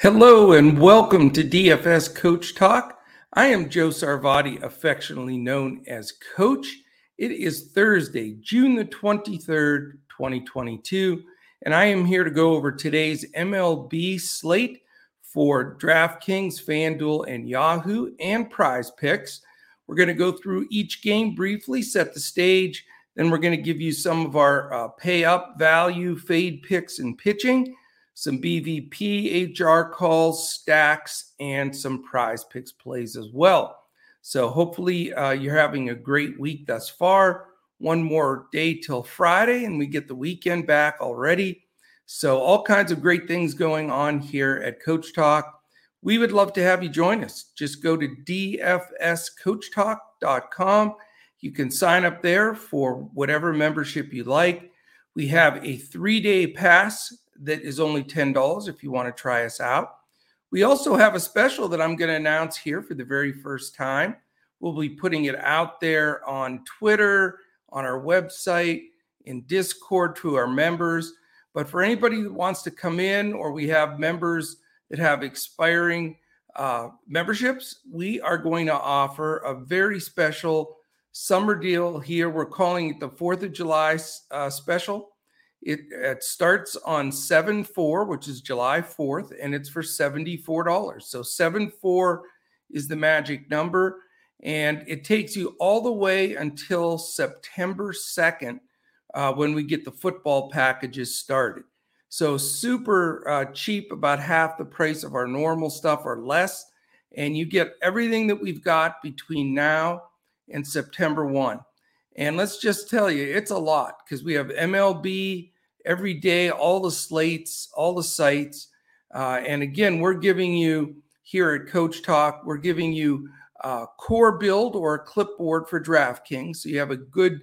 Hello and welcome to DFS Coach Talk. I am Joe Sarvadi, affectionately known as Coach. It is Thursday, June the 23rd, 2022, and I am here to go over today's MLB slate for DraftKings, FanDuel, and Yahoo, and Prize Picks. We're going to go through each game briefly, set the stage, then we're going to give you some of our pay-up, value, fade picks, and pitching, some BVP, HR calls, stacks, and some Prize Picks plays as well. So hopefully you're having a great week thus far. One more day till Friday, and we get the weekend back already. So all kinds of great things going on here at Coach Talk. We would love to have you join us. Just go to dfscoachtalk.com. You can sign up there for whatever membership you like. We have a three-day pass that is only $10 if you want to try us out. We also have a special that I'm going to announce here for the very first time. We'll be putting it out there on Twitter, on our website, in Discord to our members. But for anybody that wants to come in, or we have members that have expiring memberships, we are going to offer a very special summer deal here. We're calling it the 4th of July special. It starts on 7/4, which is July 4th, and it's for $74. So 7/4 is the magic number, and it takes you all the way until September 2nd when we get the football packages started. So super cheap, about half the price of our normal stuff or less, and you get everything that we've got between now and September 1. And let's just tell you, it's a lot because we have MLB every day, all the slates, all the sites. And again, we're giving you here at Coach Talk, we're giving you a core build or a clipboard for DraftKings. So you have a good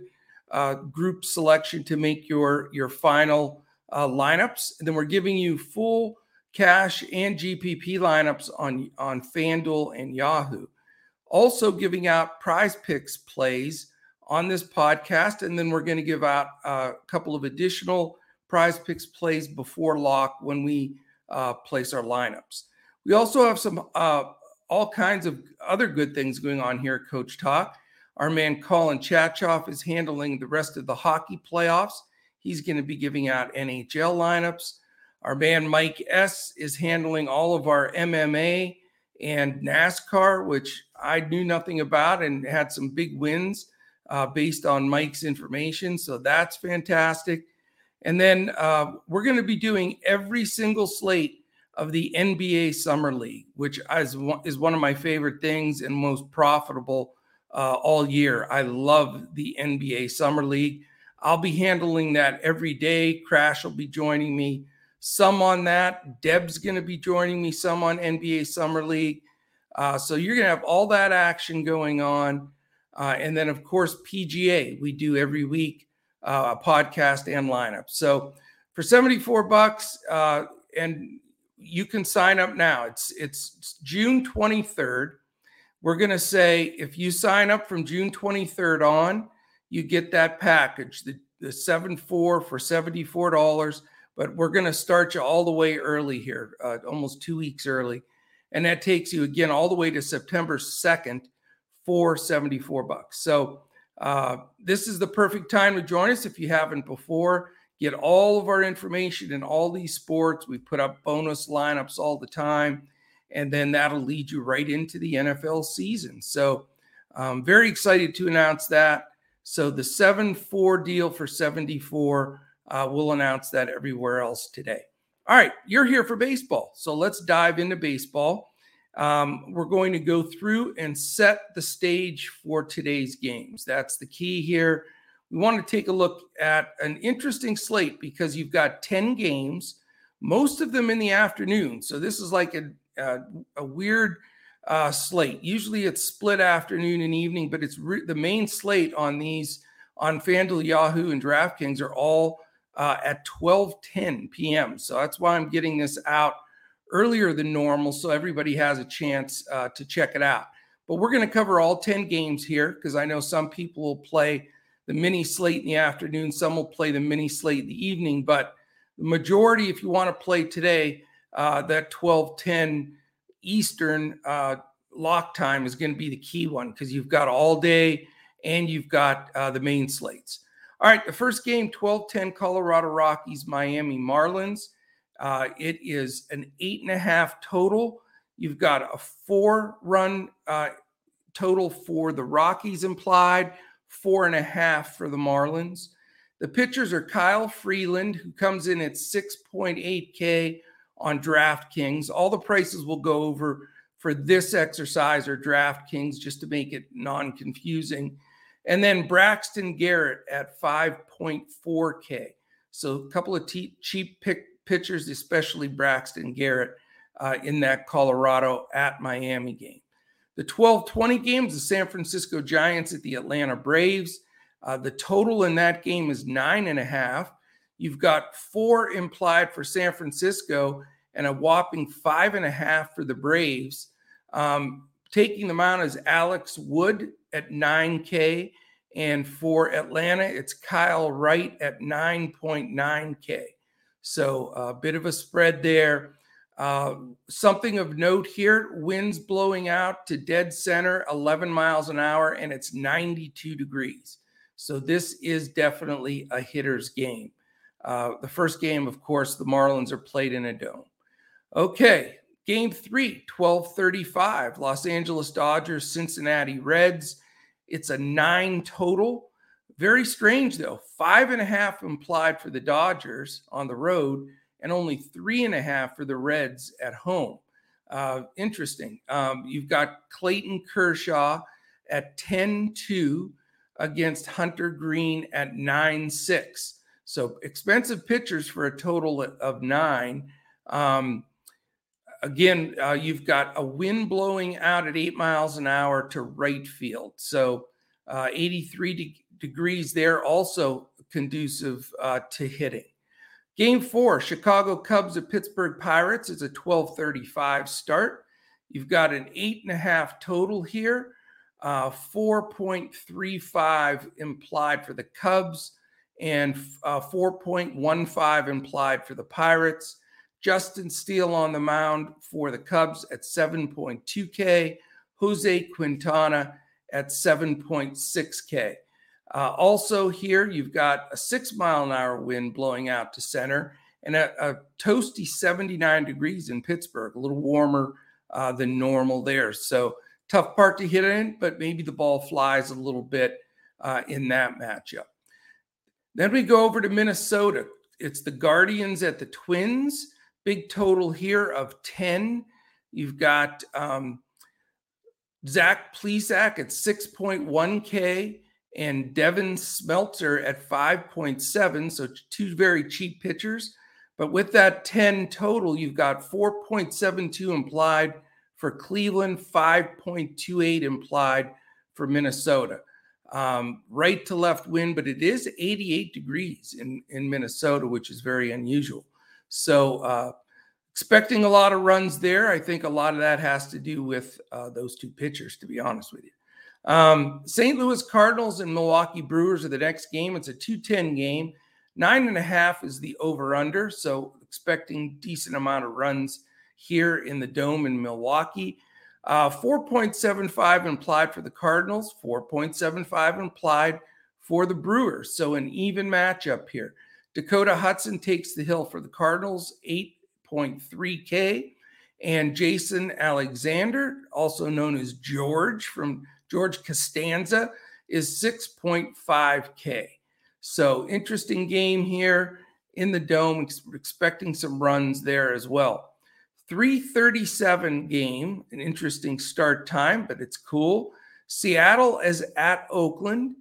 group selection to make your final lineups. And then we're giving you full cash and GPP lineups on FanDuel and Yahoo. Also giving out Prize Picks plays on this podcast, and then we're going to give out a couple of additional Prize Picks plays before lock when we place our lineups. We also have some all kinds of other good things going on here at Coach Talk. Our man Colin Chachoff is handling the rest of the hockey playoffs. He's going to be giving out NHL lineups. Our man Mike S. is handling all of our MMA and NASCAR, which I knew nothing about and had some big wins based on Mike's information. So that's fantastic. And then we're going to be doing every single slate of the NBA Summer League, which is one of my favorite things and most profitable all year. I love the NBA Summer League. I'll be handling that every day. Crash will be joining me some on that. Deb's going to be joining me some on NBA Summer League. So you're going to have all that action going on. And then, of course, PGA, we do every week a podcast and lineup. So for $74, and you can sign up now. It's June 23rd. We're going to say if you sign up from June 23rd on, you get that package, the 7/4 for $74. But we're going to start you all the way early here, almost 2 weeks early. And that takes you, again, all the way to September 2nd. For $74. So this is the perfect time to join us if you haven't before. Get all of our information in all these sports. We put up bonus lineups all the time, and then that'll lead you right into the NFL season. So I'm very excited to announce that. So the 7/4 deal for $74, we'll announce that everywhere else today. All right, you're here for baseball. So let's dive into baseball. We're going to go through and set the stage for today's games. That's the key here. We want to take a look at an interesting slate because you've got 10 games, most of them in the afternoon. So this is like a weird slate. Usually it's split afternoon and evening, but it's the main slate on these on FanDuel, Yahoo, and DraftKings are all at 12:10 p.m. So that's why I'm getting this out earlier than normal, so everybody has a chance to check it out. But we're going to cover all 10 games here because I know some people will play the mini slate in the afternoon, some will play the mini slate in the evening, but the majority, if you want to play today, that 12:10 Eastern lock time is going to be the key one, because you've got all day and you've got the main slates. All right, the first game, 12:10 Colorado Rockies, Miami Marlins. It is an 8.5 total. You've got a 4-run total for the Rockies implied, 4.5 for the Marlins. The pitchers are Kyle Freeland, who comes in at 6.8K on DraftKings. All the prices we'll go over for this exercise are DraftKings, just to make it non-confusing. And then Braxton Garrett at 5.4K. So a couple of cheap pitchers, especially Braxton Garrett, in that Colorado at Miami game. The 12:20 games, the San Francisco Giants at the Atlanta Braves. The total in that game is 9.5. You've got 4 implied for San Francisco and a whopping 5.5 for the Braves. Taking them out is Alex Wood at 9K. And for Atlanta, it's Kyle Wright at 9.9K. So a bit of a spread there. Something of note here, winds blowing out to dead center, 11 miles an hour, and it's 92 degrees. So this is definitely a hitter's game. The first game, of course, the Marlins are played in a dome. Okay, game 3, 12:35, Los Angeles Dodgers, Cincinnati Reds. It's a 9 total. Very strange, though. 5.5 implied for the Dodgers on the road and only 3.5 for the Reds at home. Interesting. You've got Clayton Kershaw at 10.2 against Hunter Green at 9.6. So expensive pitchers for a total of 9. You've got a wind blowing out at 8 miles an hour to right field. So 83 degrees there, also conducive to hitting. Game 4, Chicago Cubs at Pittsburgh Pirates. It's a 12:35 start. You've got an 8.5 total here, 4.35 implied for the Cubs and 4.15 implied for the Pirates. Justin Steele on the mound for the Cubs at 7.2K. Jose Quintana at 7.6K. Also here, you've got a 6-mile-an-hour wind blowing out to center and a toasty 79 degrees in Pittsburgh, a little warmer than normal there. So tough part to hit in, but maybe the ball flies a little bit in that matchup. Then we go over to Minnesota. It's the Guardians at the Twins. Big total here of 10. You've got Zach Plesac at 6.1K. and Devin Smeltzer at 5.7, so 2 very cheap pitchers. But with that 10 total, you've got 4.72 implied for Cleveland, 5.28 implied for Minnesota. Right to left wind, but it is 88 degrees in Minnesota, which is very unusual. So expecting a lot of runs there. I think a lot of that has to do with those 2 pitchers, to be honest with you. St. Louis Cardinals and Milwaukee Brewers are the next game. It's a 2:10 game. 9.5 is the over-under, so expecting decent amount of runs here in the Dome in Milwaukee. 4.75 implied for the Cardinals, 4.75 implied for the Brewers, so an even matchup here. Dakota Hudson takes the hill for the Cardinals, 8.3K, and Jason Alexander, also known as George from George Costanza, is 6.5K. So interesting game here in the Dome. Expecting some runs there as well. 3:37 game, an interesting start time, but it's cool. Seattle is at Oakland.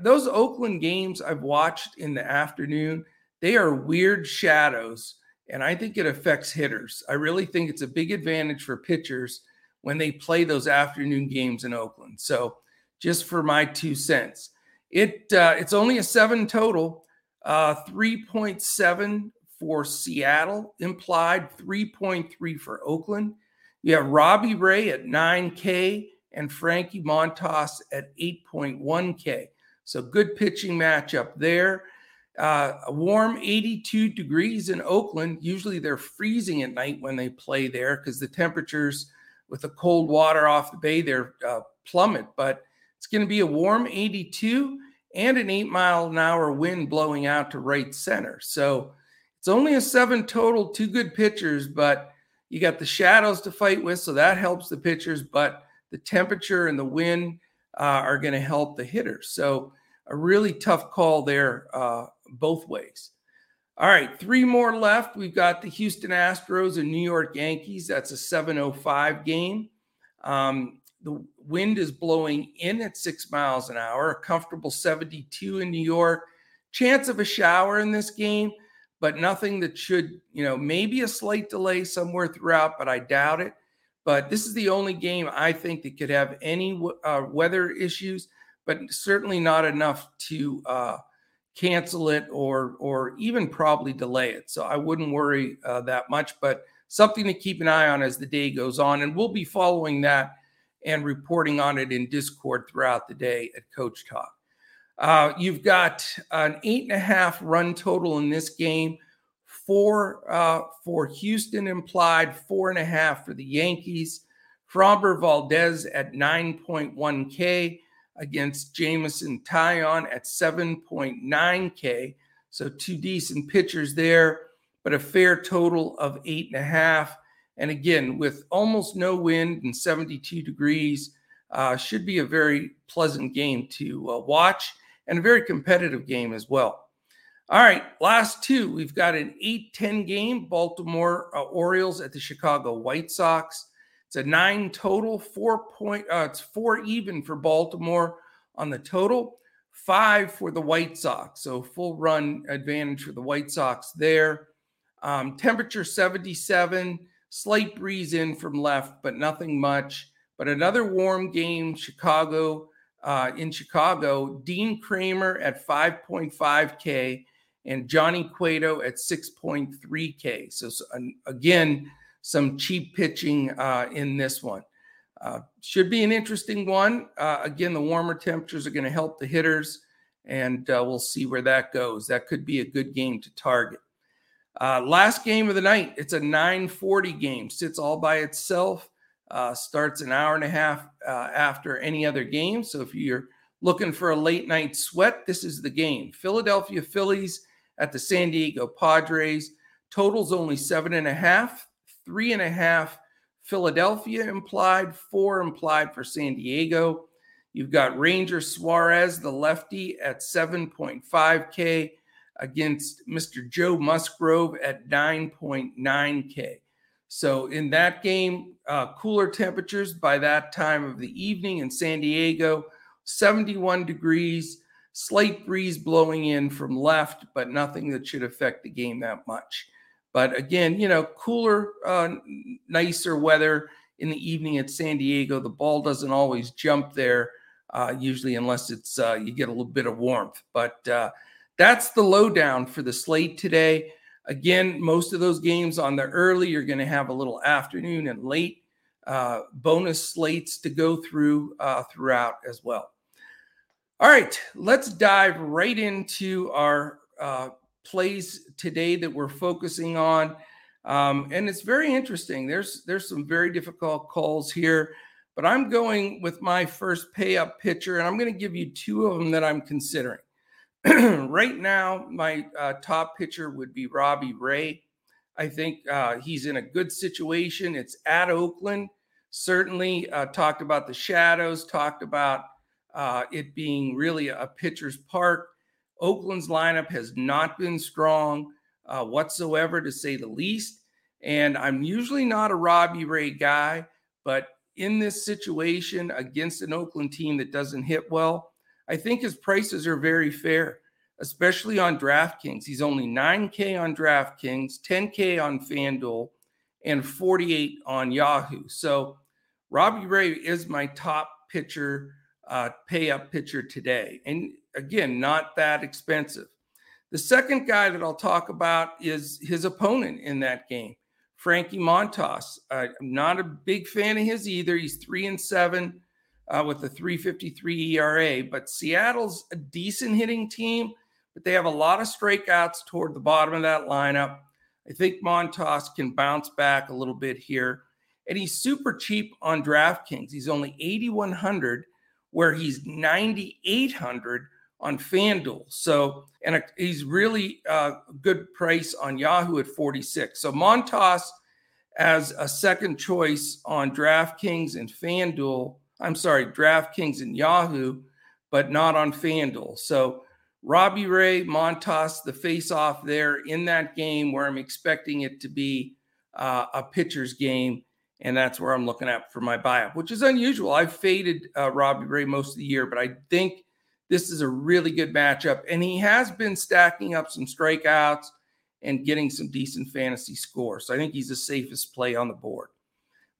Those Oakland games I've watched in the afternoon, they are weird shadows, and I think it affects hitters. I really think it's a big advantage for pitchers when they play those afternoon games in Oakland. So just for my 2 cents, it's only a 7 total, 3.7 for Seattle implied, 3.3 for Oakland. You have Robbie Ray at 9K and Frankie Montas at 8.1K. So good pitching matchup there. A warm 82 degrees in Oakland. Usually they're freezing at night when they play there because the temperatures with the cold water off the bay, they're plummet. But it's going to be a warm 82 and an 8-mile-an-hour wind blowing out to right center. So it's only a 7 total, 2 good pitchers, but you got the shadows to fight with, so that helps the pitchers. But the temperature and the wind are going to help the hitters. So a really tough call there both ways. All right, 3 more left. We've got the Houston Astros and New York Yankees. That's a 7:05 game. The wind is blowing in at 6 miles an hour, a comfortable 72 in New York. Chance of a shower in this game, but nothing that should, maybe a slight delay somewhere throughout, but I doubt it. But this is the only game I think that could have any weather issues, but certainly not enough to cancel it or even probably delay it. So I wouldn't worry that much, but something to keep an eye on as the day goes on. And we'll be following that and reporting on it in Discord throughout the day at Coach Talk. You've got an 8.5 run total in this game, 4 for Houston implied, 4.5 for the Yankees. Framber Valdez at 9.1K against Jamison Tyon at 7.9K. So 2 decent pitchers there, but a fair total of 8.5. And again, with almost no wind and 72 degrees, should be a very pleasant game to watch and a very competitive game as well. All right, last 2. We've got an 8-10 game, Baltimore Orioles at the Chicago White Sox. It's a 9 total, it's 4 even for Baltimore on the total, 5 for the White Sox. So full run advantage for the White Sox there. Temperature 77, slight breeze in from left, but nothing much. But another warm game, in Chicago, Dean Kramer at 5.5K and Johnny Cueto at 6.3K. So again, some cheap pitching in this one. Should be an interesting one. Again, the warmer temperatures are going to help the hitters, and we'll see where that goes. That could be a good game to target. Last game of the night, it's a 9:40 game. Sits all by itself. Starts an hour and a half after any other game. So if you're looking for a late night sweat, this is the game. Philadelphia Phillies at the San Diego Padres. Totals only 7.5, 3.5 Philadelphia implied, 4 implied for San Diego. You've got Ranger Suarez, the lefty, at 7.5K against Mr. Joe Musgrove at 9.9K. So in that game, cooler temperatures by that time of the evening in San Diego, 71 degrees, slight breeze blowing in from left, but nothing that should affect the game that much. But again, cooler, nicer weather in the evening at San Diego. The ball doesn't always jump there, usually unless it's you get a little bit of warmth. But that's the lowdown for the slate today. Again, most of those games on the early, you're going to have a little afternoon and late bonus slates to go through throughout as well. All right, let's dive right into our plays today that we're focusing on. And it's very interesting. There's some very difficult calls here, but I'm going with my first pay-up pitcher, and I'm going to give you 2 of them that I'm considering. Right now, my top pitcher would be Robbie Ray. I think he's in a good situation. It's at Oakland. Certainly talked about the shadows, talked about it being really a pitcher's park. Oakland's lineup has not been strong whatsoever, to say the least. And I'm usually not a Robbie Ray guy, but in this situation against an Oakland team that doesn't hit well, I think his prices are very fair, especially on DraftKings. He's only 9K on DraftKings, 10K on FanDuel, and 48 on Yahoo. So Robbie Ray is my top pitcher, pay-up pitcher today. And again, not that expensive. The second guy that I'll talk about is his opponent in that game, Frankie Montas. I'm not a big fan of his either. He's 3-7. With a 3.53 ERA, but Seattle's a decent hitting team, but they have a lot of strikeouts toward the bottom of that lineup. I think Montas can bounce back a little bit here. And he's super cheap on DraftKings. He's only 8,100, where he's 9,800 on FanDuel. So, and he's really good price on Yahoo at 46. So Montas as a second choice on DraftKings and FanDuel. I'm sorry, DraftKings and Yahoo, but not on FanDuel. So Robbie Ray, Montas, the face-off there in that game where I'm expecting it to be a pitcher's game. And that's where I'm looking at for my buy-up, which is unusual. I've faded Robbie Ray most of the year, but I think this is a really good matchup. And he has been stacking up some strikeouts and getting some decent fantasy scores. So I think he's the safest play on the board.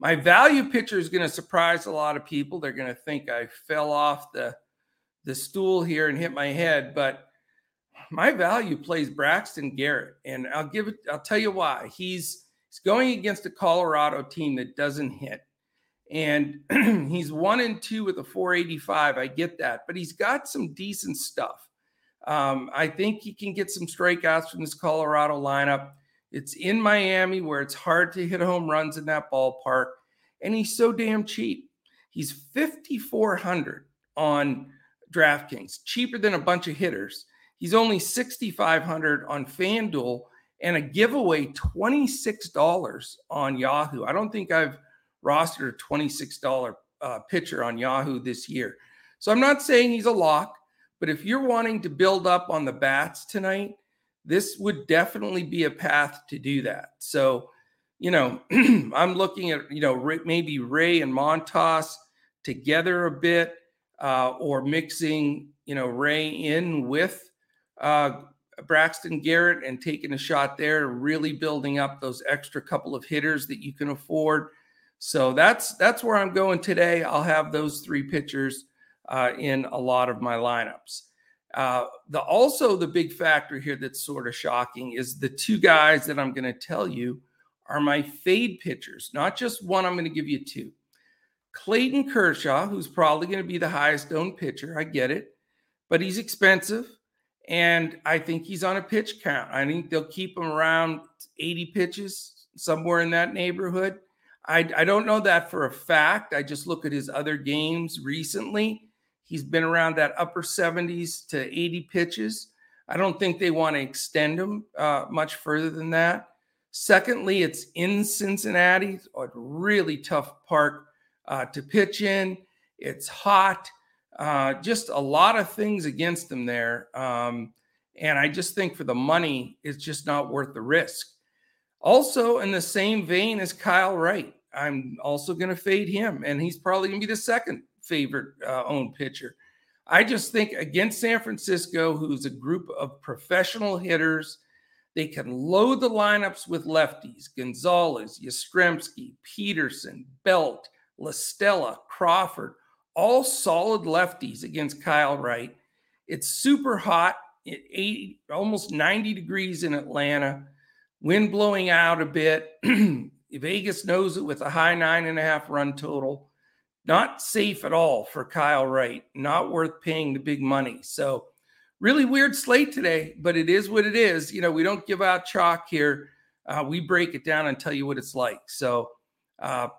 My value pitcher is going to surprise a lot of people. They're going to think I fell off the stool here and hit my head. But my value plays Braxton Garrett. And I'll tell you why. He's going against a Colorado team that doesn't hit. And he's 1-2 with a 485. I get that. But he's got some decent stuff. I think he can get some strikeouts from this Colorado lineup. It's in Miami where it's hard to hit home runs in that ballpark. And he's so damn cheap. He's 5,400 on DraftKings, cheaper than a bunch of hitters. He's only 6,500 on FanDuel and a giveaway $26 on Yahoo. I don't think I've rostered a $26 pitcher on Yahoo this year. So I'm not saying he's a lock. But if you're wanting to build up on the bats tonight, this would definitely be a path to do that. So, you know, I'm looking at, you know, maybe Ray and Montas together a bit or mixing, you know, Ray in with Braxton Garrett and taking a shot there, really building up those extra couple of hitters that you can afford. So that's where I'm going today. I'll have those three pitchers in a lot of my lineups. The big factor here that's sort of shocking is the two guys that I'm going to tell you are my fade pitchers. Not just one, I'm going to give you two. Clayton Kershaw, who's probably going to be the highest owned pitcher. I get it, but he's expensive. And I think he's on a pitch count. I think they'll keep him around 80 pitches, somewhere in that neighborhood. I don't know that for a fact. I just look at his other games recently. He's been around that upper 70s to 80 pitches. I don't think they want to extend him much further than that. Secondly, it's in Cincinnati, a really tough park to pitch in. It's hot, just a lot of things against him there. And I just think for the money, it's just not worth the risk. Also, in the same vein as Kyle Wright, I'm also going to fade him, and he's probably going to be the second favorite owned pitcher. I just think against San Francisco, who's a group of professional hitters, they can load the lineups with lefties: Gonzalez, Yastrzemski, Peterson, Belt, LaStella, Crawford, all solid lefties against Kyle Wright. It's super hot, at 80, almost 90 degrees in Atlanta, wind blowing out a bit. Vegas knows it with a high 9.5 run total. Not safe at all for Kyle Wright. Not worth paying the big money. So really weird slate today, but it is what it is. You know, we don't give out chalk here. We break it down and tell you what it's like. So I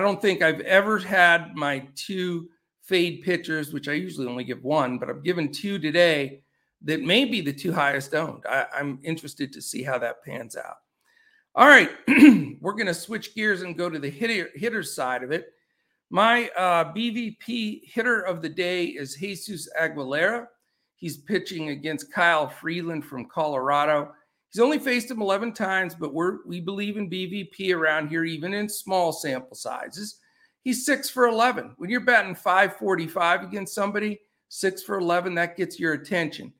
don't think I've ever had my two fade pitchers, which I usually only give one, but I'm giving two today that may be the two highest owned. I'm interested to see how that pans out. All right, we're going to switch gears and go to the hitter side of it. My BVP hitter of the day is Jesus Aguilera. He's pitching against Kyle Freeland from Colorado. He's only faced him 11 times, but we believe in BVP around here, even in small sample sizes. He's 6-for-11. When you're batting .545 against somebody, 6-for-11, that gets your attention.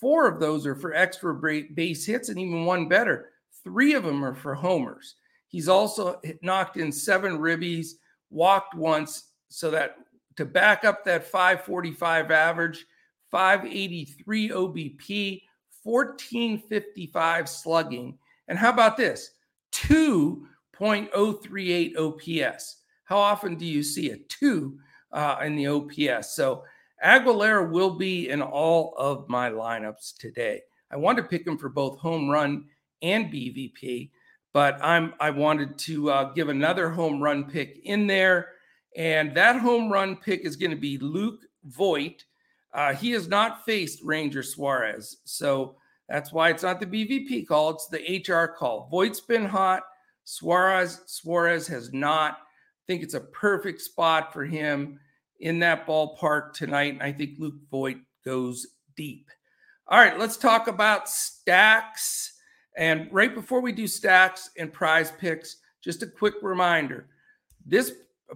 4 of those are for extra base hits, and even one better, 3 of them are for homers. He's also knocked in 7 ribbies, walked once, so that to back up that 545 average, 583 OBP, 1455 slugging. And how about this? 2.038 OPS. How often do you see a 2 in the OPS? So Aguilera will be in all of my lineups today. I wanted to pick him for both home run and BVP, but I wanted to give another home run pick in there. And that home run pick is going to be Luke Voit. He has not faced Ranger Suarez. So that's why it's not the BVP call. It's the HR call. Voit's been hot. Suarez has not. I think it's a perfect spot for him in that ballpark tonight. And I think Luke Voit goes deep. All right, let's talk about stacks. And right before we do stacks and prize picks, just a quick reminder. This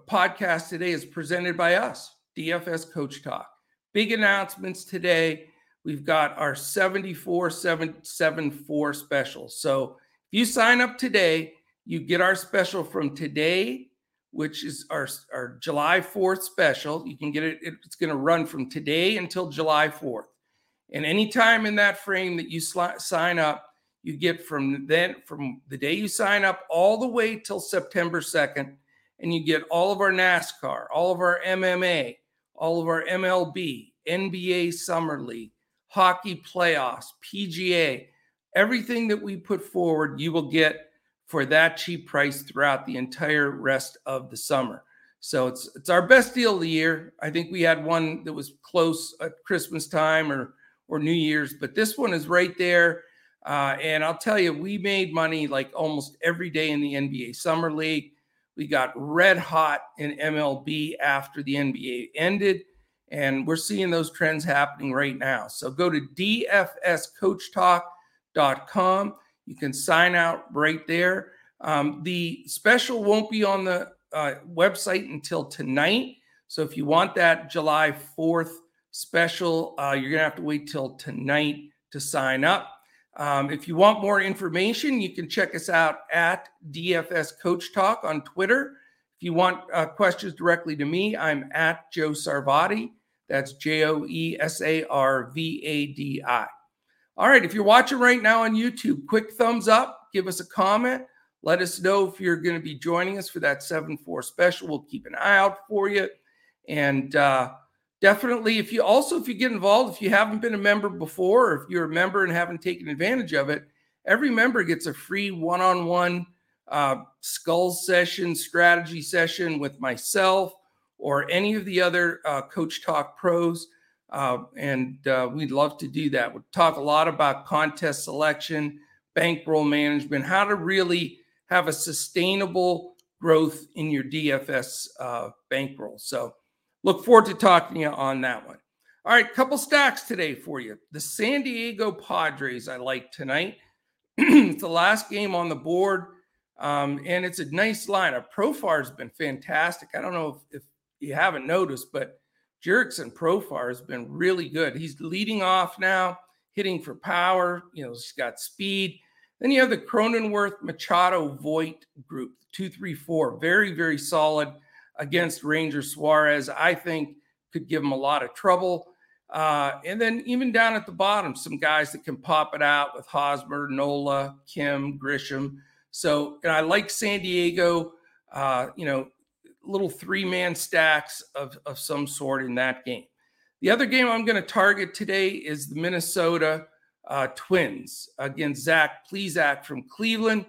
podcast today is presented by us, DFS Coach Talk. Big announcements today. We've got our 74 special. So if you sign up today, you get our special from today, which is our July 4th special. You can get it. It's going to run from today until July 4th. And anytime in that frame that you sign up, you get from the day you sign up all the way till September 2nd, and you get all of our NASCAR, all of our MMA, all of our MLB, NBA Summer League, hockey playoffs, PGA, everything that we put forward, you will get for that cheap price throughout the entire rest of the summer. So it's our best deal of the year. I think we had one that was close at Christmas time or New Year's, but this one is right there. And I'll tell you, we made money like almost every day in the NBA Summer League. We got red hot in MLB after the NBA ended, and we're seeing those trends happening right now. So go to dfscoachtalk.com. You can sign out right there. The special won't be on the website until tonight. So if you want that July 4th special, you're going to have to wait till tonight to sign up. If you want more information, you can check us out at DFS Coach Talk on Twitter. If you want questions directly to me, I'm at Joe Sarvadi. That's JoeSarvadi. All right, if you're watching right now on YouTube, quick thumbs up, give us a comment. Let us know if you're going to be joining us for that 7-4 special. We'll keep an eye out for you. And definitely, if you get involved, if you haven't been a member before, or if you're a member and haven't taken advantage of it, every member gets a free one-on-one skull session, strategy session with myself or any of the other Coach Talk pros. And we'd love to do that. We'll talk a lot about contest selection, bankroll management, how to really have a sustainable growth in your DFS bankroll. So look forward to talking to you on that one. All right, couple stacks today for you. The San Diego Padres I like tonight. It's the last game on the board, and it's a nice lineup. Profar's been fantastic. I don't know if you haven't noticed, but Jerickson Profar has been really good. He's leading off now, hitting for power. He's got speed. Then you have the Cronenworth, Machado, Voit group, 2-3-4. Very, very solid against Ranger Suarez. I think could give him a lot of trouble. And then even down at the bottom, some guys that can pop it out with Hosmer, Nola, Kim, Grisham. So, and I like San Diego, little three-man stacks of some sort in that game. The other game I'm going to target today is the Minnesota Twins against Zach Plesac from Cleveland.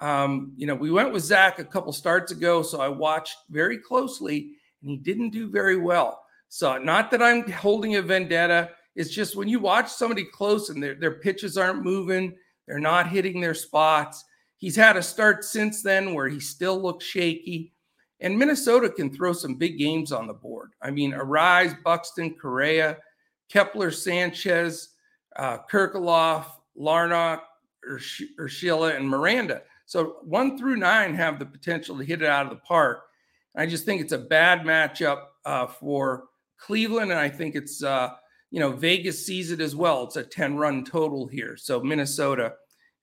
We went with Zach a couple starts ago, so I watched very closely, and he didn't do very well. So not that I'm holding a vendetta. It's just when you watch somebody close and their pitches aren't moving, they're not hitting their spots. He's had a start since then where he still looks shaky. And Minnesota can throw some big games on the board. I mean, Arise, Buxton, Correa, Kepler, Sanchez, Kirkaloff, Larnock, Urshela, and Miranda. So 1 through 9 have the potential to hit it out of the park. I just think it's a bad matchup for Cleveland, and I think it's, Vegas sees it as well. It's a 10-run total here. So Minnesota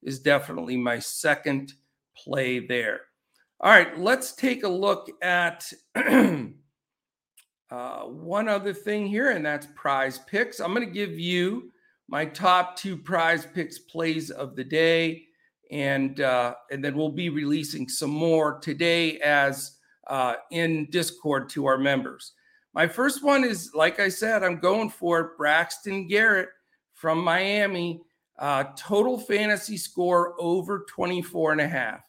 is definitely my second play there. All right, let's take a look at one other thing here, and that's prize picks. I'm going to give you my top 2 prize picks plays of the day, and then we'll be releasing some more today as in Discord to our members. My first one is, like I said, I'm going for it. Braxton Garrett from Miami, total fantasy score over 24.5.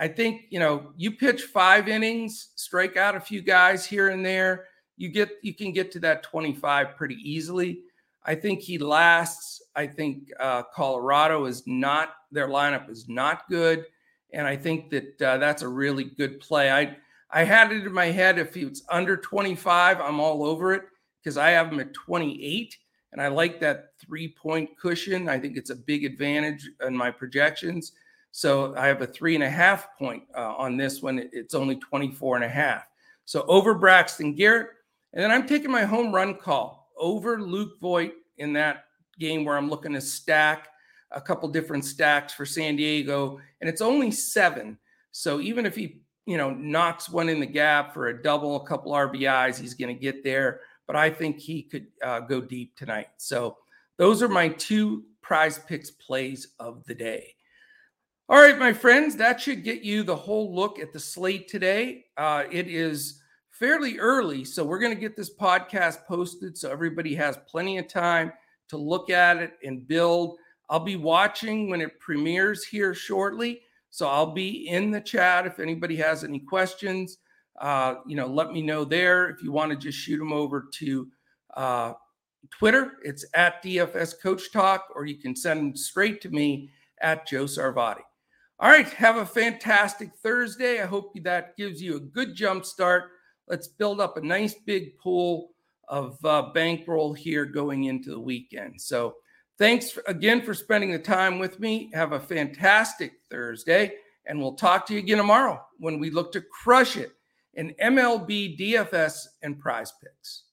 I think, you know, you pitch 5 innings, strike out a few guys here and there, you can get to that 25 pretty easily. I think he lasts. I think Colorado is not, their lineup is not good. And I think that that's a really good play. I had it in my head, if it's under 25, I'm all over it, because I have him at 28, and I like that 3-point cushion. I think it's a big advantage in my projections. So I have a 3.5 point on this one. It's only 24.5. So over Braxton Garrett. And then I'm taking my home run call over Luke Voit in that game where I'm looking to stack a couple different stacks for San Diego, and it's only 7. So even if he, you know, knocks one in the gap for a double, a couple RBIs, he's going to get there. But I think he could go deep tonight. So those are my 2 Prize Picks plays of the day. All right, my friends, that should get you the whole look at the slate today. It is fairly early, so we're going to get this podcast posted so everybody has plenty of time to look at it and build. I'll be watching when it premieres here shortly, so I'll be in the chat. If anybody has any questions, you know, let me know there. If you want to just shoot them over to Twitter, it's at DFS Coach Talk, or you can send them straight to me at Joe Sarvadi. All right, have a fantastic Thursday. I hope that gives you a good jump start. Let's build up a nice big pool of bankroll here going into the weekend. So thanks again for spending the time with me. Have a fantastic Thursday, and we'll talk to you again tomorrow when we look to crush it in MLB, DFS, and Prize Picks.